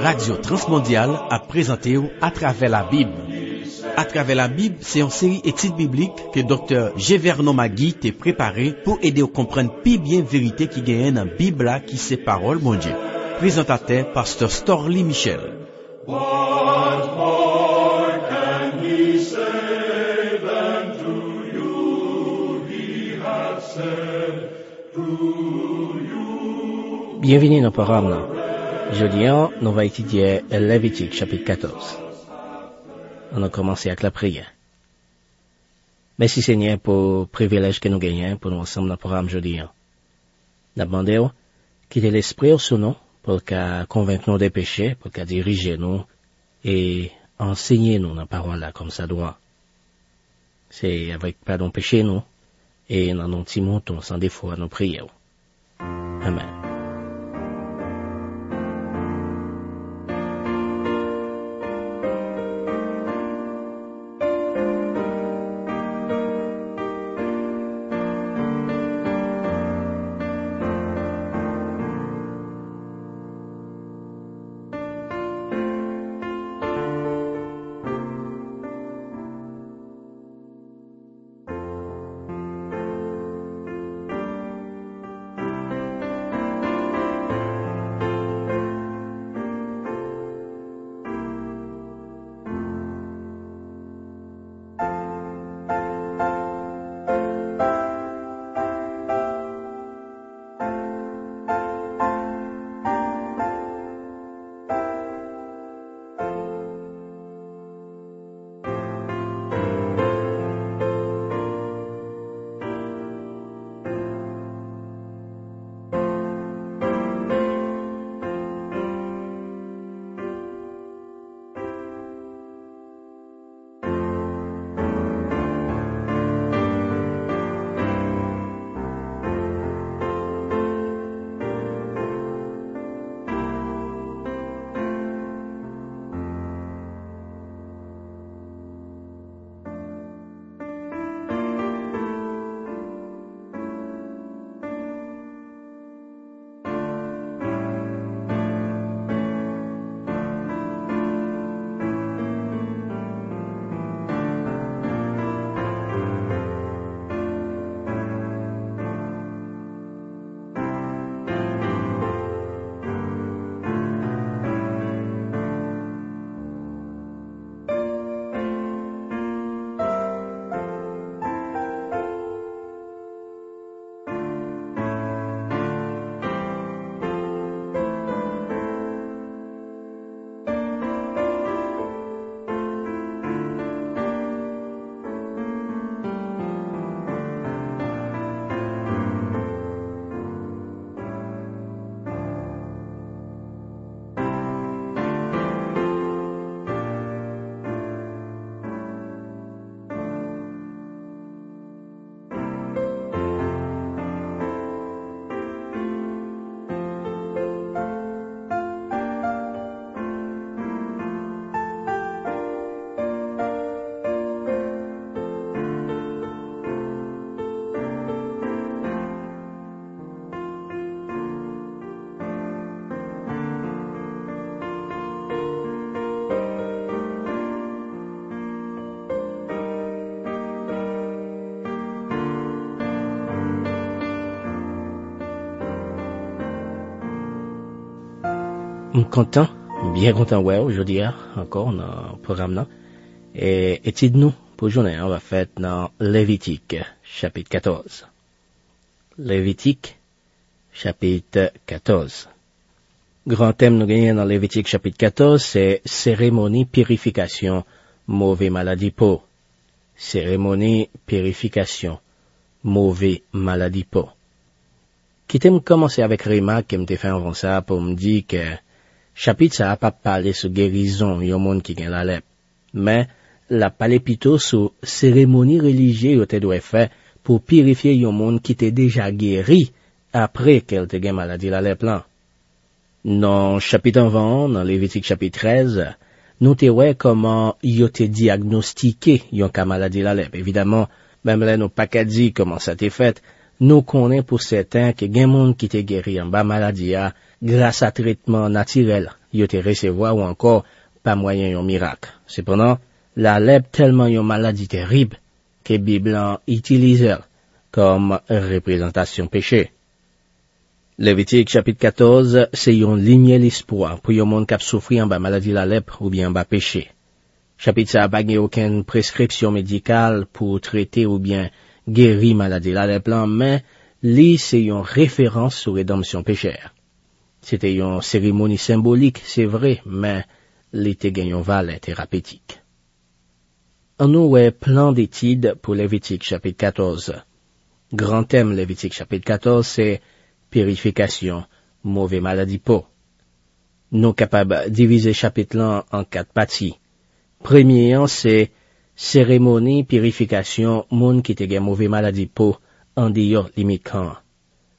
Radio Transmondial a présenté à travers la Bible. À travers la Bible, c'est une série études bibliques que Dr G. Vernon McGee t'a préparé pour aider à comprendre plus bien la vérité qui gagne dans la Bible là, qui c'est parole Bondye. Présentateur Pasteur Storly Michel. Bienvenue dans le programme. Jeudi, nous allons étudier Lévitique, chapitre 14. On a commencé avec la prière. Merci Seigneur pour le privilège que nous gagnons pour nous ensemble dans le programme jeudi. Nous demandons qu'il ait l'esprit sur nous pour qu'il convainque nous des péchés, pour qu'il dirige nous et enseigne nous dans la parole comme ça doit. C'est avec pardon péché nous et dans nos petits montons sans défaut à nos prières. Amen. Content, bien content, ouais, aujourd'hui, encore, dans le programme, là. Et étude-nous, pour journée, on va faire dans Lévitique, chapitre 14. Lévitique, chapitre 14. Grand thème, nous gagnons dans Lévitique, chapitre 14, c'est cérémonie purification, mauvais maladie pour. Cérémonie purification, mauvais maladie pour. Quittez-moi commencer avec remarque que me fait avant ça pour me dire que chapitre ça a pas parlé sur guérison yon monde qui gen la lèpre, mais la parlé plutôt sur cérémonie religieuse te doit faire pour purifier yon monde qui t'est déjà guéri après qu'elle te gen maladie la lèpre là. Non, chapitre 20 dans Lévitique chapitre 13, nous te ouais comment yon te diagnostiqué yon ka maladie la lèpre. Évidemment, même là nous pas qu'à dire comment ça t'est fait. Nous connaissons pour certains que gen monde qui t'est guéri en bas maladie a grâce à traitement naturel yo te recevoir ou encore pas moyen yon miracle. Cependant, la lèpre tellement yon maladie terrible que Bible en utilise comme représentation péché. Lévitique chapitre 14, c'est yon lignée l'espoir pour yon monde qui a souffri en bas maladie la lèpre ou bien en bas péché. Chapitre ça a pas aucune prescription médicale pour traiter ou bien guérir maladie la lèpre, mais li c'est yon référence sur rédemption péchère. C'était une cérémonie symbolique, c'est vrai, mais l'été gagnant valet thérapeutique. En nous est plan d'étude pour Lévitique chapitre 14. Grand thème Lévitique chapitre 14, c'est purification, mauvais maladie peau. Nous capables diviser chapitre 1 en quatre parties. Premier, c'est cérémonie, purification, monde qui te gagne mauvais maladie peau en dehors limite camp.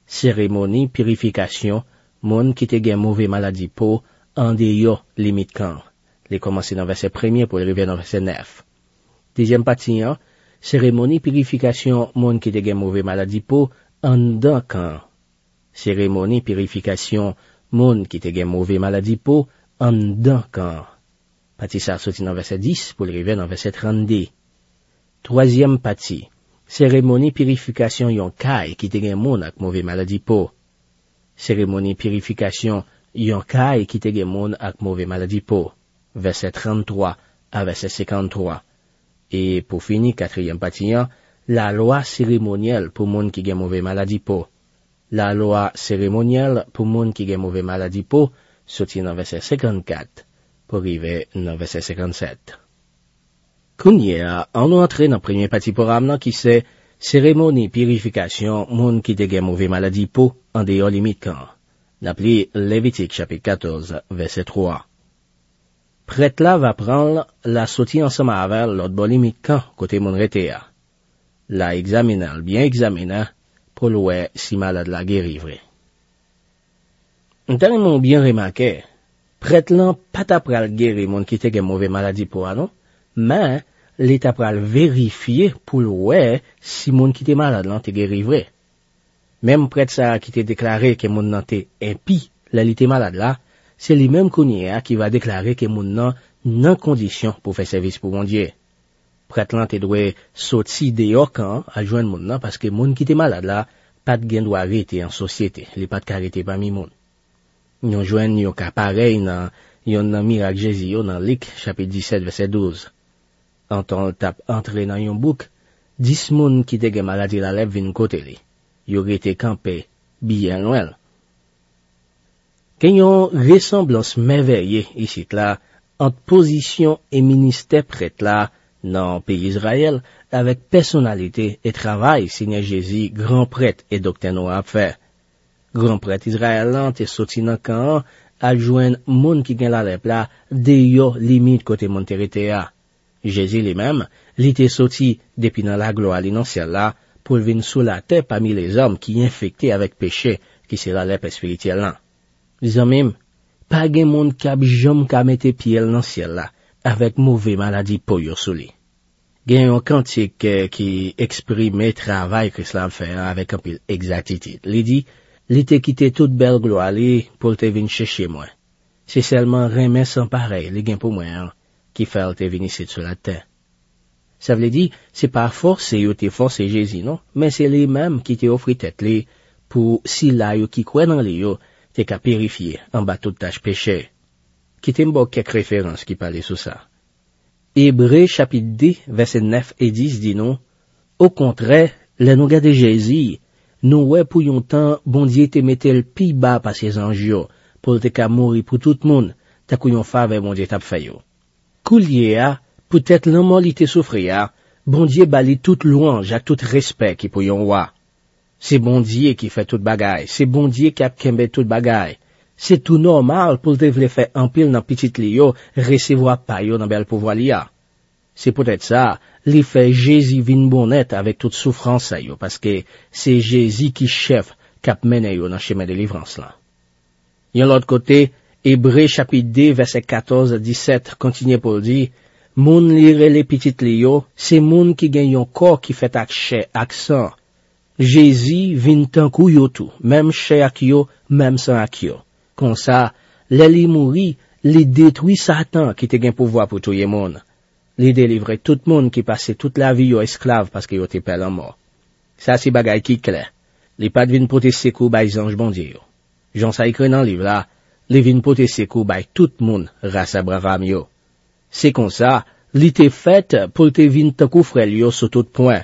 Cérémonie, purification, monde qui te gagne mauvais maladie peau en dehors limite camp. Les commencer dans verset 1er pour arriver dans verset 9. Deuxième partie, cérémonie purification monde qui te gagne mauvais maladie peau en dedans camp. Cérémonie purification monde qui te gagne mauvais maladie peau en dedans camp. Partie ça sorti dans verset 10 pour arriver dans verset 32. Troisième partie, cérémonie purification yon caille qui te gagne monde avec mauvais maladie peau. Cérémonie purification yon kay qui te gen moun ak mauvais maladie peau. Verset 33 à verset 53. Et pour finir, quatrième partie, la loi cérémonielle pour moun qui gen mauvais maladie peau. La loi cérémonielle pour moun qui gen mauvais maladie peau, sorti dans verset 54 pour arriver dans verset 57. Kounye, on nous entre dans premier partie programme qui c'est cérémonie purification moun qui te gen mauvais maladie peau en dehors limite camp. N'appelé Lévitique chapitre 14 verset 3. Prêtre là va prendre la sortie ensemble avec l'autre bon limite camp côté mon rété. La examiner, bien examiner pour voir si malade la guéri vrai. Tellement bien remarqué, prêtre là pas t'a pral guérir monde qui t'a gen mauvais maladie pour non, mais l'état pral vérifier pour voir si monde qui t'a malade là t'a guéri vrai. Même prêtre ça qui t'est déclaré que mon nan t'est impie, la li t'est malade là, c'est lui même konye qui va déclarer que mon nan nan condition pour faire service pour mon Dieu. Prêtre là t'est doit sortir dehors quand à joindre mon nan parce que mon qui t'est malade là pas de gain droit arrêter en société, il pas de carité parmi mon. Nous joindre yo ka pareil nan yon nan miracle Jésus yo nan Luc chapitre 17 verset 12. En tant tape entrer dans yon bouc, 10 moun qui t'est gain maladie la lèvre vinn côté li. Yo rete campé bien loin. Kenyon ressemblance merveilleuse ici là entre position et ministère prêtre là dans pays Israël avec personnalité et travail Seigneur Jésus grand prêtre et docteur nous a fait. Grand prêtre israélien te sorti dans camp à joindre monde qui gagne la lèpre là dehors limite côté Montérétéa. Jésus lui-même, il était sorti depuis dans la gloire dans ciel là pour venir sous la terre parmi les hommes qui infectés avec péché, qui c'est la lèpre spirituelle là. Les hommes même, pas gen monde k'ab jom ka mette pied dans ciel là, avec mauvais maladie pour yo sou li. Gen yon cantique qui exprime travail que cela fait avec un pile exactitude. Li dit, li te quitté toute belle gloire li pour te venir chercher moi. C'est seulement remet sans pareil, li gen pour moi, qui fait te venir ici sur la terre. Ça veut dire, c'est pas force, yo te force Jésus, non? Mais c'est lui-même qui te offre tête li pour si là yo qui croit dans li yo, te ka purifier en bas toute tâche péché. Qui te m'bok quelques références qui parlent sur ça. Hébreux chapitre 10, verset 9 et 10 dit non. Au contraire, les nous garder Jésus, nous ouais pour yon temps, Bondye te mettel pi bas par ses anges yo, pour te ka mourir pour tout monde, ta couyon fave Bondye t'a fait yo. Koulier peut-être l'hommolité souffrir, bon Dieu balit toute louange à tout respect qui pour yon roi. C'est bon Dieu qui fait toute bagaille, c'est bon Dieu qui a kembe toute bagaille. C'est tout normal pour te vle faire en pile dans petite lio, recevoir pa yo dans bel pouvoir lia. C'est peut-être ça, li fait Jésus vin bonnet avec toute souffrance à yo, parce que c'est Jésus qui chef cap mené yo dans chemin de délivrance là. Yon l'autre côté, Hébreux chapitre 2 verset 14 à 17 continue pour dire moun lire les petites lio, c'est moun qui gagne un corps qui fait ak chair, ak sang. Jésus vint tant kou yo tout, même chair ak yo, même sang ak yo. Comme ça, les li mouri, Li détruit Satan qui te gain pouvoir pour tuer monde. Li délivrer tout monde qui passait toute la vie yo esclave parce que yo te perd en mort. Ça c'est bagaille qui clair. Li pas devine porter secours bay ange Bondye. Jean ça écrit dans livre là, li vinn porter secours bay tout monde race Abraham yo. C'est comme ça, li te fait pour te vinn tankou frère yo sur tout point,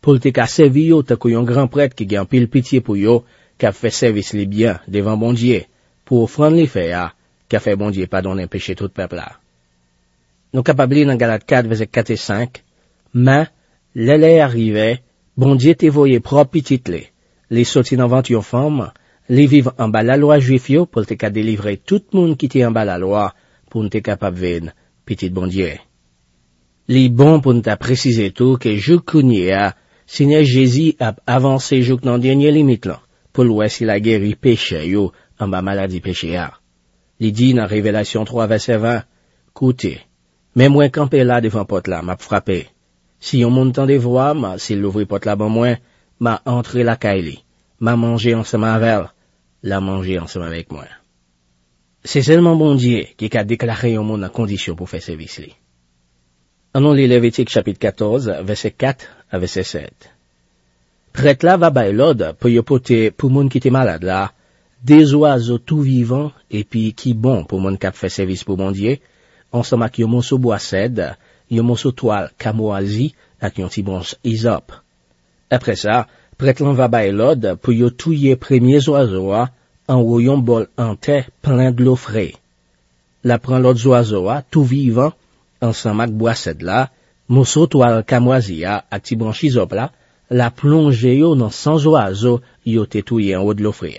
pour te ka servir yo tankou yon grand prêtre qui gain pile pitié pour yo, qui a fait service li bien devant Bondye pour offrande li fait à qui a fait Bondye pardonner péché tout peuple là. Nous capables dans Galates 4 verset 4 et 5, mais l'élé arrivait, Bondye te voyait propre petite les sorti dans vente yon femme, les vivre en bas la loi juif yo pour te ka délivrer tout monde qui était en bas la loi pour te capable venir petite Bondye. Les bon pour nous préciser tout que jour connait Seigneur Jésus a avancé jour dans dernier limite là pour l'ouest si la guéri péché yo en bas maladie péché a. Il dit dans Révélation 3 verset 20, écoutez, même moi campé là devant porte là, m'a frappé. Si on monte en de voir, m'a s'il ouvre porte là bon moi, m'a entré la caille, m'a mangé ensemble avec, l'a mangé ensemble avec moi. C'est seulement Bondye qui a déclaré au monde en condition pour faire service lui. Allons lire Lévitique chapitre 14 verset 4 à verset 7. Prête là va bailler l'ordre pour y porter pour monde qui était malade là. Des oiseaux tout vivants, et puis qui bon pour mon cap fait service pour Bondye, ensemble avec yon monceau bois cèdre, yon monceau toile camoisi, avec yon petit bronze isop. Après ça, prête l'on va bailler l'ordre pour yon touiller premiers oiseaux en royon bol en terre plein de l'eau frais. La prend l'autre oiseau tout vivant, ensemble avec bois cèdre là, monceau toile camoisi avec petit bronze isop là, la plonge yon dans 100 oiseaux, yon te touiller en haut de l'eau frais.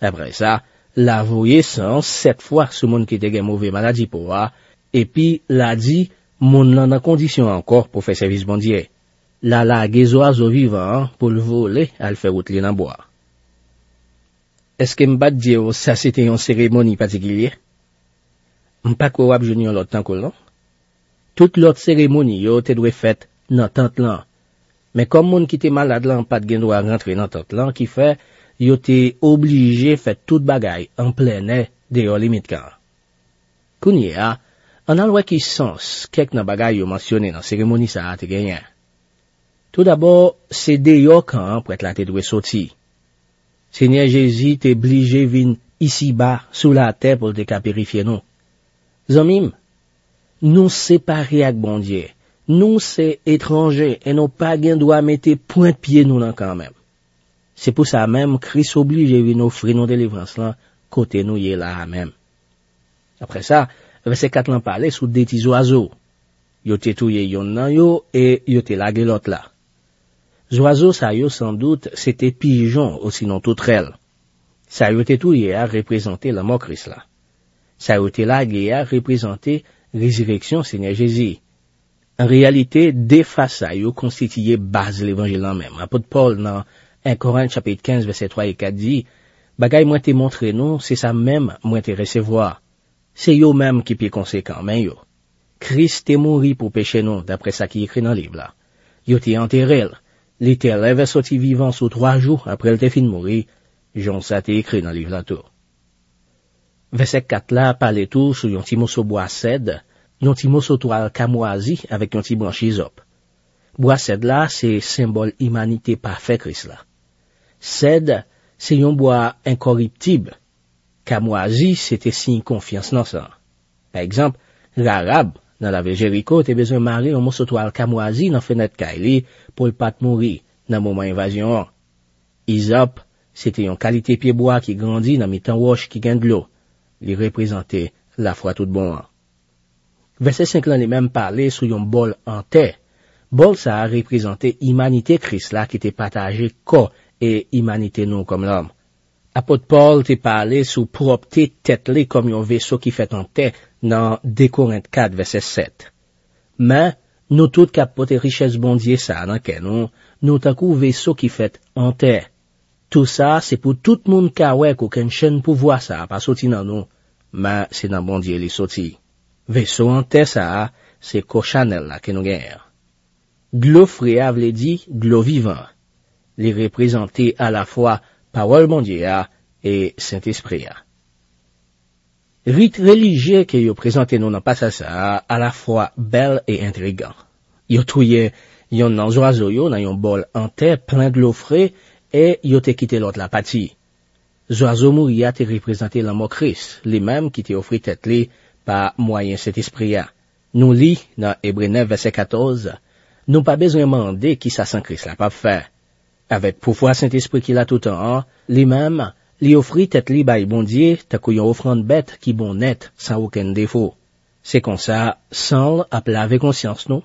Après ça, la voyé sans 7 fois ce monde qui était gain mauvais maladie pour a, et puis l'a dit monde l'en en condition encore pour faire service Bondye. La lagué oiseau vivant pour le voler, à le faire route dans bois. Est-ce que m'bat dire ça c'était une cérémonie particulière? M'pas quoi wap jouni l'autre temps que non. Toute l'autre cérémonie yo te doit faite dans tente là. Mais comme monde qui était malade là pas de gain droit rentrer dans tente là qui fait yo t'es obligé faire toute bagaille en plein air dehors limite quand. Kounia, on a loi qui sens quelques na bagaille yo mentionné dans cérémonie ça a te gagné. Tout d'abord, c'est dehors quand prêtre la te doit sortir. Seigneur Jésus t'es obligé vinn ici bas sous la terre pour te purifier nous. Zamim, nous séparer avec Bondye. Nous c'est étrangers et nous pas gain droit mettre point pied nous là quand même. C'est pour ça même Christ obligé de nous offrir nos délivrances là, côté nous y est là même. Après ça, verset 4 l'en parlait sous des petits oiseaux. Yo te touye yon nan yo et yo te lage l'autre là. Oiseaux ça yo sans doute c'était pigeon ou sinon touterelle. Ça yo te touye a représenter la mort Christ là. Ça yo te lage a représenter résurrection Seigneur Jésus. En réalité, des faces ça yo constitué base l'évangile en même. Apôtre Paul dans 1 Corinthiens chapitre 15 verset 3 et 4 dit bagaille moi te montrer non c'est ça même moi te recevoir c'est yo même qui paye conséquent mais yo Christ est mort pour péché non d'après ça qui écrit dans livre là yo t'est enterré il t'est levé sorti vivant sous 3 jours après il t'est fin mourir Jean ça t'est écrit dans livre là tout verset 4 là parle tout sur yon ti morceau bois cèdre yon ti morceau toile camoisi avec yon ti branche isop bois cèdre là c'est symbole humanité parfait Christ là. Cèdre, c'est un bois incorruptible. Camoisi, c'était signe confiance dans ça. Par exemple, l'arabe, dans la Jéricho, t'es besoin de marier un morceau de toile camoisi dans fenêtre Kaili pour le pas mourir dans moment invasion. Isop, c'était une qualité pied bois qui grandit dans mitan roche qui gagne de l'eau. Il représentait la foi tout bon. Verset 5 là, il même parlé sur un bol en terre. Bol, ça représentait humanité Christ là qui était partagé corps et humanité non comme l'homme. Apôtre Paul t'est parlé sous propreté tête lé comme un vaisseau qui fait en terre dans 2 Corinthiens 4 verset 7. Mais nous toutes capoter richesse Bondye ça dans que nous tant qu'un vaisseau qui fait en terre. Tout ça c'est pour tout le monde qu'awè qu'aucune chaîne pour voir ça pas sorti dans nous, mais c'est dans Bondye les sorti. Vaisseau en terre ça c'est Cochanel là que nous gagne. Glou frère vle dit glou vivant. Les représenter à la fois parole Bondye et Saint-Esprit. Rite religieux que yo présenté nous dans passage ça à la fois bel et intrigant. Yo touye yon nan oiseau yo nan yon bol en terre plein de l'eau frais et yo te quitté l'autre la partie. Oiseau mouria te représenté la mort Christ, les mêmes qui te offrit tête li par moyen Saint-Esprit. Nous lit dans Hébreux 9 verset 14, nous pas besoin demander qui ça sans Christ l'a pas faire. Avec pouvoir Saint-Esprit qui l'a tout en, les mêmes li offrit tête li bay Bondye, ta koyon offrande bête qui bon net, sans aucun défaut. C'est comme ça, sans ap laver conscience nous,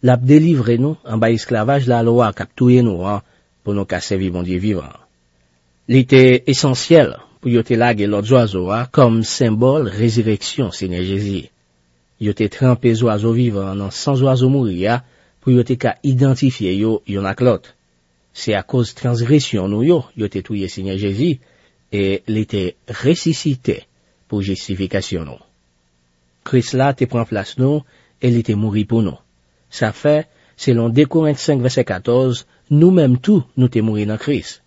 l'ap délivrer nous en bas esclavage la loi k'ap touye nous an, pour nous casser vivre Bondye vivant. L'été essentiel pour yote lage l'autre oiseau comme symbole résurrection Seigneur Jésus. Yote trempé oiseau vivant dans sans oiseau mourir pour yote ka identifier yo yon ak l'autre. C'est à cause transgression nous yo yote touye Seigneur Jésus. Et l'été ressuscité pour justification nous. Christ là te prend place nous et l'été mourit pour nous. Ça fait, selon 2 Corinthiens 5 verset 14, nous-mêmes tout nous te mourir dans Christ.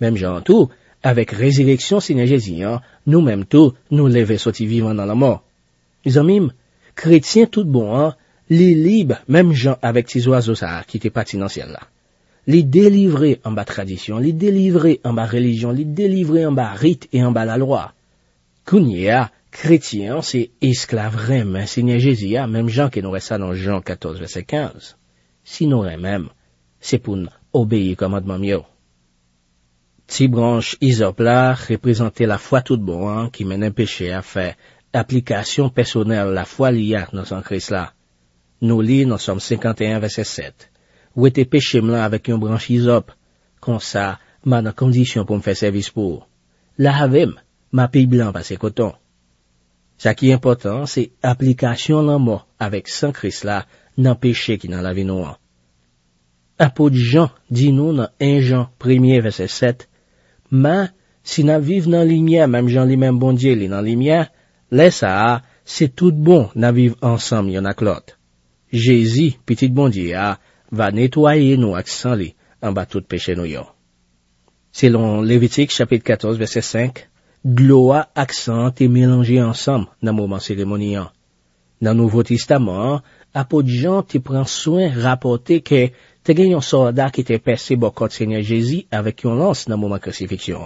Même Jean tout, avec résurrection Seigneur Jésus, nous-mêmes tout nous lever sorti vivant dans la mort. Les amis, chrétiens tout bon an, les libres, même Jean avec ces oiseaux ça qui te parti dans ciel là. Les délivrer en bas tradition, les délivrer en bas religion, les délivrer en bas rite et en bas la loi. Kounia, chrétien, c'est esclave remen, Seigneur Jésus, même Jean qui nous reste ça dans Jean 14, verset 15. Si nous remen, c'est pour nous obéir commandement mieux. Ti branche isop là, représentait la foi toute bonne, qui mène un péché à faire application personnelle, la foi liée dans son Christ là. Nous lis dans Somme 51, verset 7. Ou était péché là avec une branche isop, comme ça, m'a dans condition pour me faire service pour. Là avec, m'a pays blanc passé coton. Ce qui est important, c'est application la mort avec Saint Christ là, dans péché qui dans la vie nous. Apôtre Jean dit nous dans 1 Jean 1er verset 7, mais si nous vivons dans lumière, même Jean lui-même bon Dieu, il est dans lumière, laisse ça, c'est tout bon, nous vivons ensemble, il y en a l'autre. Jésus, petit bon Dieu, va nettoyer nos accents li en bas tout péché nous yon. Selon Lévitique chapitre 14 verset 5, gloa accent est mélangé ensemble dans moment cérémonial. Dans Nouveau Testament, apôtre Jean te prend soin rapporter que te gen yon soldat qui te percé bokot Seigneur Jésus avec yon lance dans moment crucifixion.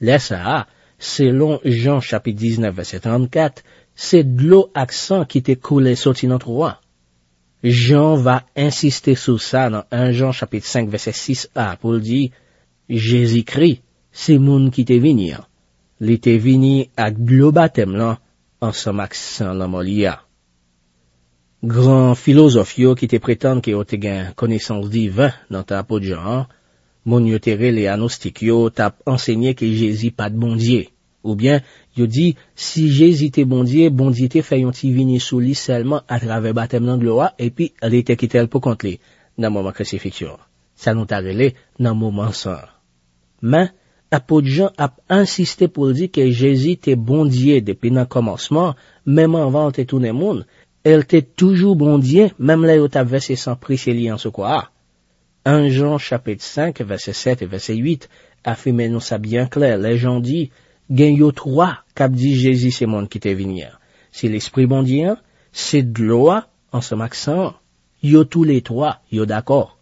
Laisse ça, selon Jean chapitre 19 verset 34, c'est gloa accent qui te coulé sorti dans trois. Jean va insister sur ça dans 1 Jean chapitre 5 verset 6a pour dire Jésus-Christ, c'est moun qui t'est venu. Il t'est venu avec le baptême là ensemble avec Saint la Molia. Grand philosophe yo qui te prétend que tu gain connaissance divine dans ta peau de Jean, mon yo te relé agnostique yo t'a enseigné que Jésus pas de bon Dieu ou bien yo dit, si Jésus était bon Dieu te fait un petit vini sous lui seulement à travers baptême dans gloire, et puis, elle était quittée pour contre lui, dans le moment crucifixion. Ça nous t'a relé, dans le moment sans. Mais, apôtre Jean a insisté pour dire que Jésus était bon Dieu depuis le commencement, même avant de tourner le monde. Elle était toujours bon Dieu, même là où t'as versé sans prix, c'est lié en ce quoi. 1 Jean, chapitre 5, verset 7 et verset 8, affirme nous ça bien clair. Les gens disent, gen yo trois kap di Jésus c'est monde qui t'est venu. C'est l'esprit bon Dieu, c'est de l'eau en ce accent. Yo tous les trois, yo d'accord.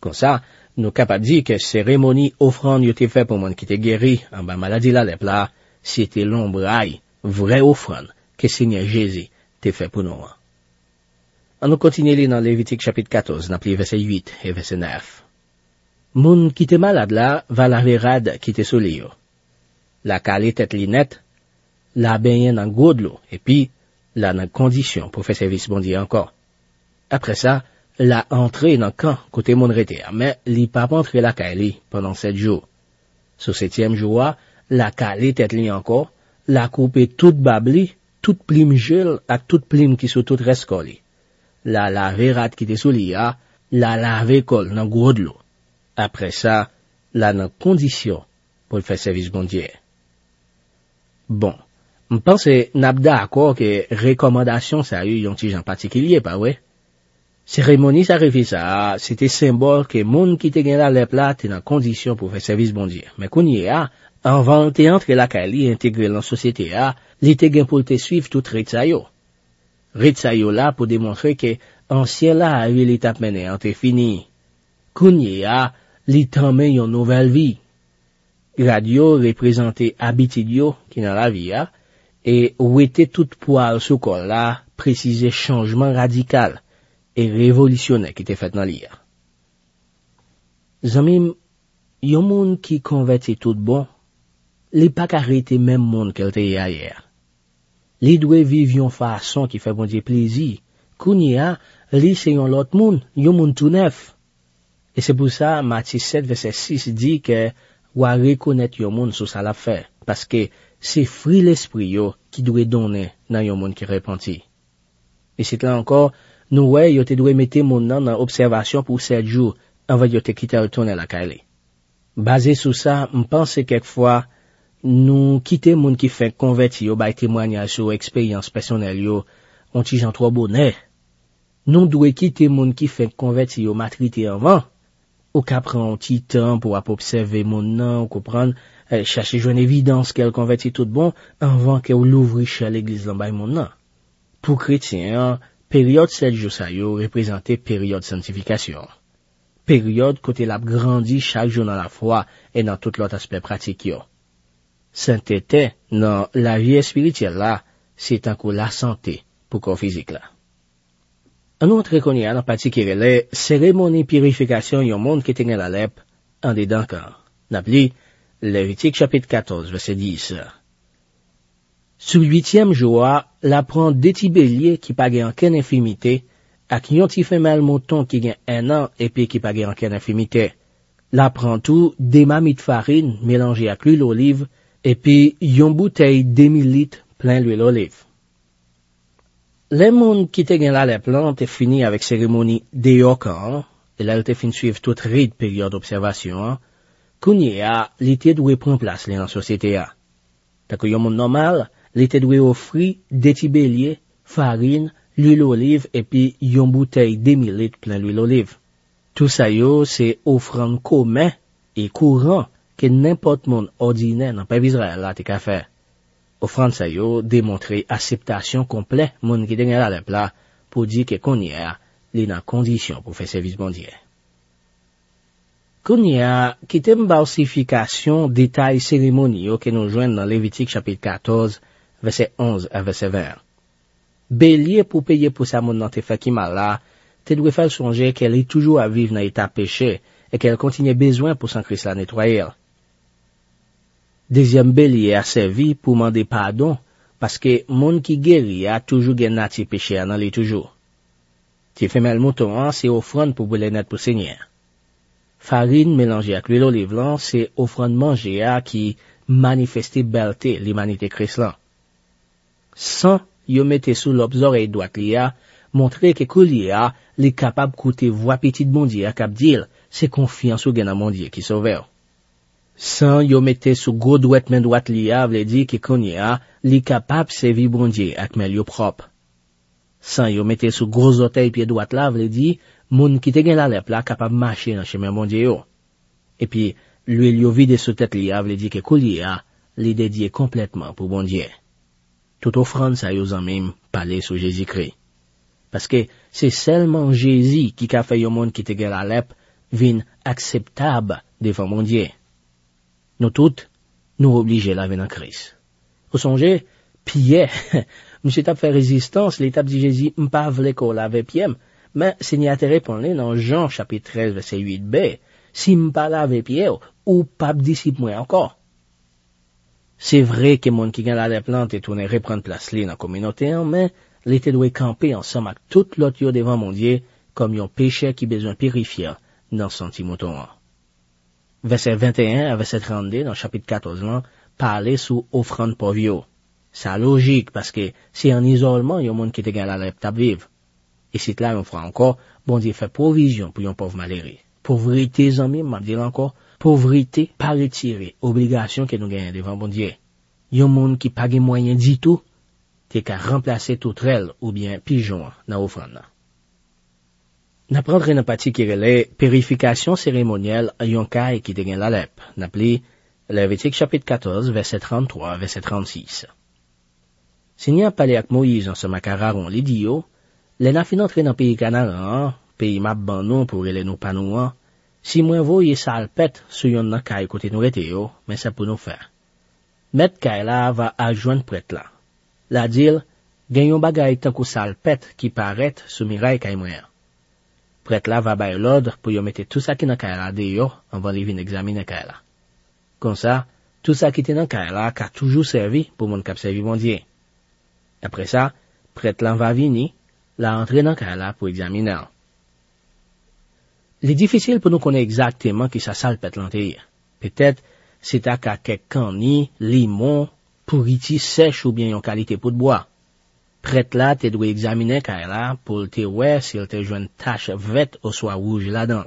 Comme ça, nous capable dire que cérémonie offrande yo t'est fait pour monde qui t'est guéri en bas maladie la lèpre là, c'était l'ombraille, vraie offrande que Seigneur Jésus t'est fait pour nous. On nous continue dans Lévitique chapitre 14, dans les verset 8 et verset 9. Monde qui t'est malade là, va laver rade qui t'est soli yo. La calée tête linette, la baigner dans gros de l'eau, et puis, la dans condition pour faire service bon Dieu encore. Après ça, la entrée dans camp, côté mon rété, mais li pas entrer la calée pendant 7 jours. Sur 7e jour, la calée tête li encore, la couper toute babli, toute plume gel, ak toute plume qui sous toute reste collée. La laver rate qui te sous li a, la laver colle dans gros de l'eau. Après ça, la dans condition pour faire service bon Dieu. Bon, je pense que n'abda d'accord que recommandation ça a eu un petit genre particulier, pas ouais? Cérémonie ça arrive ça, c'était symbole que monde qui te gagne la lèpre là, t'es dans condition pour faire service bon Dieu. Mais qu'on y a, Anvan te entre la kali intégrer dans société a, li te gen pou te suivre tout retsayo. Retsayo là pour démontrer que ancien là a eu l'étape mené en te fini. Kounye a li tanmen yon nouvelle vie. Radio représentait habitude yo qui dans la vie a et ou était toute poil sous col là préciser changement radical et révolutionnaire qui était fait dans l'hier. Zamim, yon moun qui convertit tout bon, li pa ka rete même monde qu'elle était hier. Li doit vivre yon façon qui fait bon Dieu plaisir. Kounia, li c'est yon lot moun, yon moun tout neuf. Et c'est pour ça Matthieu 7 verset 6 dit que ou à reconnaître yon moun sous ça l'a fait parce que c'est fruit l'esprit yo qui doit donner dans yon moun qui repentit. Et c'est là encore nous ouais, yo te doit mettre moun nan en observation pour 7 jours. Avant de te quitter retourner la caille. Basé sur ça, m'pense quelquefois nous quitter monde qui fait convertir par témoignage sur expérience personnelle yo, on ti jan trop bonnet. Nous doit quitter monde qui fait convertir au maturité avant, au cas prend un petit temps pour observer monde nan, comprendre, chercher une évidence qu'elle convertit tout bon avant que l'ouvrir chez l'église là bay monde nan. Pour chrétien, période 7 jours ça yo représenter période sanctification. Période côté l'a grandi chaque jour dans la foi et dans tout l'autre aspect pratique yo. Sainteté dans la vie spirituelle là, c'est encore la santé pour corps physique là. En autre connait en particulier les cérémonies purification yon monde qui était dans la lèpre en dedans quand. N'abli Lévitique chapitre 14 verset 10. Sur le 8e jour, la prend des petits béliers qui pas gagne aucune infimité. A qui yon ti femelle mouton qui gagne 1 an et puis qui pas gagne aucune infimité. La prend tout des mamites farine mélangée avec l'huile d'olive et puis yon bouteille 2000 litres plein d'huile d'olive. Les monde qui te gagne là les plantes est fini avec cérémonie d'Yokan et là te fin suivre toute rite période d'observation. Kounye a l'été doit prendre place dans la société a. Tant que yon monde normal, l'été doit offrir des petits béliers, farine, l'huile d'olive et puis yon bouteille 2000 litres plein d'huile d'olive. Tout ça yo, c'est offrande commun et courant que n'importe monde ordinaire dans pays Israël là te ka faire. Offrande ça yo démontrer acceptation complète monde qui derrière la plat pour dire que konnia li dans condition pour faire service bon Dieu. Konnia qui tem bausification détail cérémonie que nous joignent dans Lévitique chapitre 14 verset 11 à verset 20. Bélier pour payer pour sa monde te fait qui mal là, te doit faire songer qu'elle est toujours à vivre dans état péché et qu'elle continue besoin pour Saint-Christ la nettoyer. Deuxième bélier a servi pour demander pardon parce que monde qui guérit a toujours gain nati péché dans lui toujours. Ti femelle mouton c'est offrande pour brûler net pour Seigneur. Farine mélangée avec l'huile d'olive là, c'est offrande manger à qui manifester belté l'humanité Christ là. Sans yo mettez sous l'oreille droite lia, montrer que Koulia est capable coûter voix petite Bondye cap dire, c'est confiance ou gain dans Bondye qui sauve. Sans yo mettez sous gros droite main droite lia, veut dire que Konia est capable servir Bondye avec main yo propre. Sans yo mettez sous gros orteil pied droite là, veut dire moun qui te gain la lèpre là capable marcher dans chemin Bondye yo. Et puis l'huile yo vide sous tête lia, veut dire que Koulia est dédié complètement pour Bondye. Toute offrande ça yo zanmim parler sur Jésus-Christ parce que c'est seulement Jésus qui a fait le monde qui te gen la lèpre vin acceptable devant mon Dieu. Nous toutes nous obligés la venir en Christ. Vous songez Pierre, monsieur t'a fait résistance, l'étape dit Jésus m'pa vle ko lave pied, mais Seigneur te répondre dans Jean chapitre 13 verset 8b, si m'pa lave pied ou pas disciple moi encore. C'est vrai que monde qui gagne la plante est tourné reprendre place li dans communauté mais l'été doit camper ensemble avec tout l'autre yo devant mon Dieu comme un péché qui besoin purifier dans son timoton. Verset 21 à verset 32 dans chapitre 14 là parler sous offrande pour vieux. Ça logique parce que c'est en isolement un monde qui te gagne la table vivre. Et c'est là on fera encore bon Dieu fait provision pour un pauvre malheureux. Pauvreté zanmi m'a dit encore pauvreté pas retirée, obligation que nous gagnons devant bon Dieu. Yon monde qui pas gen moyen du tout, t'es qu'à remplacer toutrelle ou bien pigeon dans offrande. N'apprendre une partie qui relève purification cérémonielle yon kay qui te gen la lèpre, n'appelé Lévitique chapitre 14, verset 33, verset 36. Seigneur parlait avec Moïse en ce macararon l'idiot, les n'a fin entré dans pays Canaan, pays m'abandon pour les nous panouan, si moi voyez ça alpète sur yon nan kay côté nous rete yo, mais ça pour nous faire. Met kay la va ajoindre prêtre là. La dil, genyon bagay tankou salpète qui paraît sous miraille kay moi. Prêtre là va bay l'ordre pour yon mettre tout ça qui nan kay la deyo, on va les vinn examiner kay la. Comme ça, tout ça qui était dans kay la ka toujours servi pour mon cap servi Bondye. Après ça, prêtre là va venir, la entrer dans kay la pour examiner. Il est difficile pour nous connaître exactement qui sa salpète l'anteye. Peut-être c'est à quelques canni, limon, pourriti sèche ou bien yon qualité pour de bois. Prêtre là te doit examiner kay la pour te ouais s'il te joine tache verte ou soit rouge là-dedans.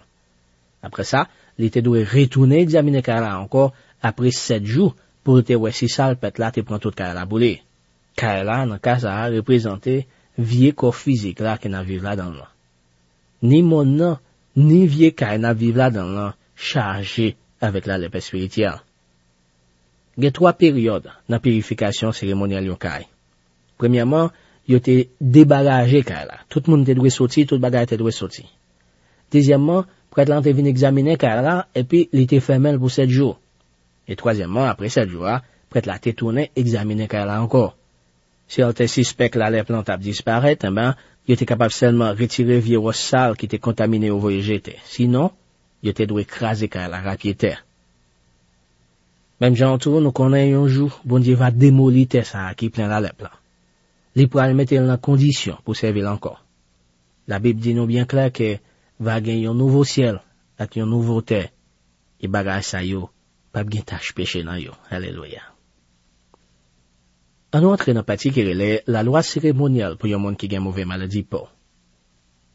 Après ça, il te doit retourner examiner kay la encore après 7 jours pour te ouais si salpète là te prend toute kay la boulé. Kay la dans cas ça représenter vieux corps physique là qui n'a vivre là-dedans. Ni mon nom ni vieux Kaina vivre là-dedans, là, chargé avec la lèpre spirituelle. Il y a 3 périodes dans la purification cérémonielle de Kaina. Premièrement, il a été débarragé Kaina. Tout le monde doit sortir, tout le bagage doit sortir. Deuxièmement, prêtre l'on vient examiner Kaina et puis il était fermé pour 7 jours. Et troisièmement, après 7 jours, prêtre l'a tourné examiner Kaina encore. Si on te suspecte la lèpre plantable disparaît, ben il était capable seulement retirer vieux os sale qui était contaminé au voyage. Sinon, il était dû écraser car la raquette. Même Jean tout nous connaît un jour, bon Dieu va démolir ça qui plein la lèpre. Il pourra le mettre en condition pour servir encore. La Bible dit nous bien clair que va gagner un nouveau ciel, avec un nouveau terre. Et bagage ça yo, pas de tâche péché dans yo. Alléluia. En outre, dans partie qui relève la loi cérémoniale pour un monde qui a une mauvaise maladie pour.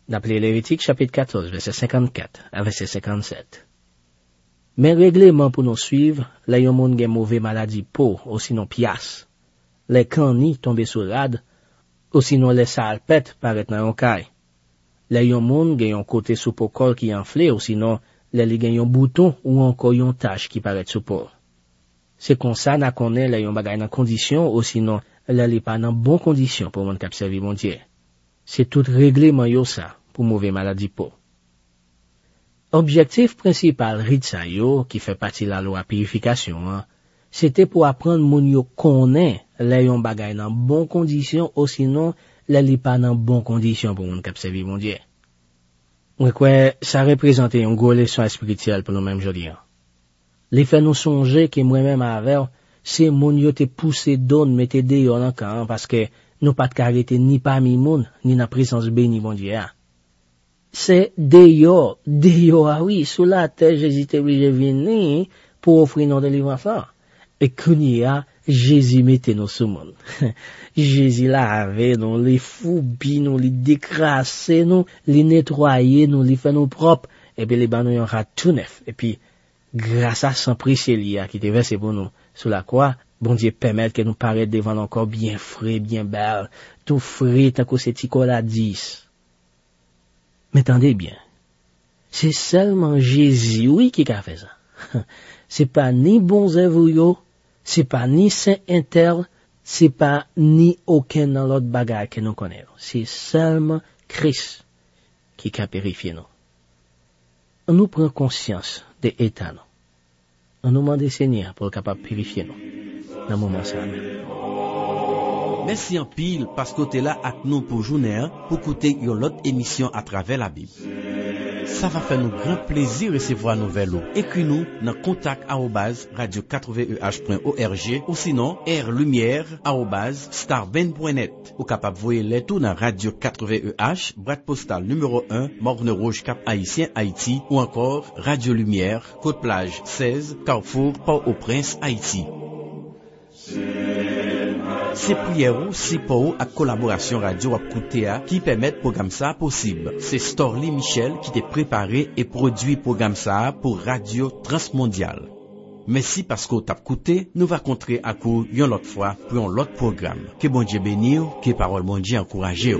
D'après Lévitique chapitre 14, verset 54 à verset 57. Mais règlement pour nous suivre, là un monde qui a une mauvaise maladie pour, ou sinon pias. Les canni tombés sur rad, ou sinon les salpètes paraît dans un caille. Là un monde qui a un côté sous peau col qui enflé, ou sinon là il y a un bouton ou encore une tache qui paraît sous peau. C'est comme ça n'a connaît la yon bagay nan condition ou sinon la li pa nan bon condition pour moun k'ap servi bon Dieu. C'est tout règlement yo ça pour mauvais maladie po. Objectif principal rit sa yo qui fait partie la loi purification, c'était pour apprendre moun yo connaît la yon bagay nan bon condition ou sinon la li pa nan bon condition pour moun k'ap servi bon Dieu. Moi quoi ça représente une grosse leçon spirituelle pour nous même jodi. Les faits nous songer que moi-même avait, c'est mon yo te poussé donne mettez dehors en camp parce que nous pas de carité ni parmi monde ni dans présence bénie bon Dieu. C'est dehors ah oui, sous la terre Jésus était obligé venir pour offrir nos délivrance là. Et qu'nia Jésus mettait nous sous monde. Jésus là avait nous les foubi, nous les décrasser, nous les nettoyer, nous les faire nous propres et puis les banons on rat tout neuf et puis grâce à son précieux lia qui était versé pour nous sous la croix, bon Dieu permet que nous paraît devant encore bien frais, bien belle, tout frais tant que c'est ticola 10. Mais attendez bien, c'est seulement Jésus oui qui a fait ça. C'est pas ni bon zévouyo, c'est pas ni saint inter, c'est pas ni aucun autre bagage que nous connaissons. C'est seulement Christ qui a purifié nous. On nous prend conscience de état nous. On nous demande Seigneur pour capable purifier nous. Dans moment ça. Merci en pile parce que tu es là avec nous pour journée pour écouter l'autre émission à travers la Bible. Ça va faire nous grand plaisir recevoir nouvelle. Écris-nous dans contact@radio4veh.org ou sinon airlumière@starben.net. Ou capable voyer les tout dans Radio 4VEH, boîte postale numéro 1, Morne Rouge Cap Haïtien Haïti ou encore Radio Lumière, Côte-Plage 16, Carrefour, Port-au-Prince Haïti. C'est prière ou si pour à collaboration radio Apkoutea qui permettent programme ça possible. C'est Storly Michel qui t'a préparé et produit programme ça pour Radio Transmondial. Merci parce que t'as écouté, nous va contrer à coup une autre fois pour un autre programme. Que bon Dieu bénisse, que parole bon Dieu encourage.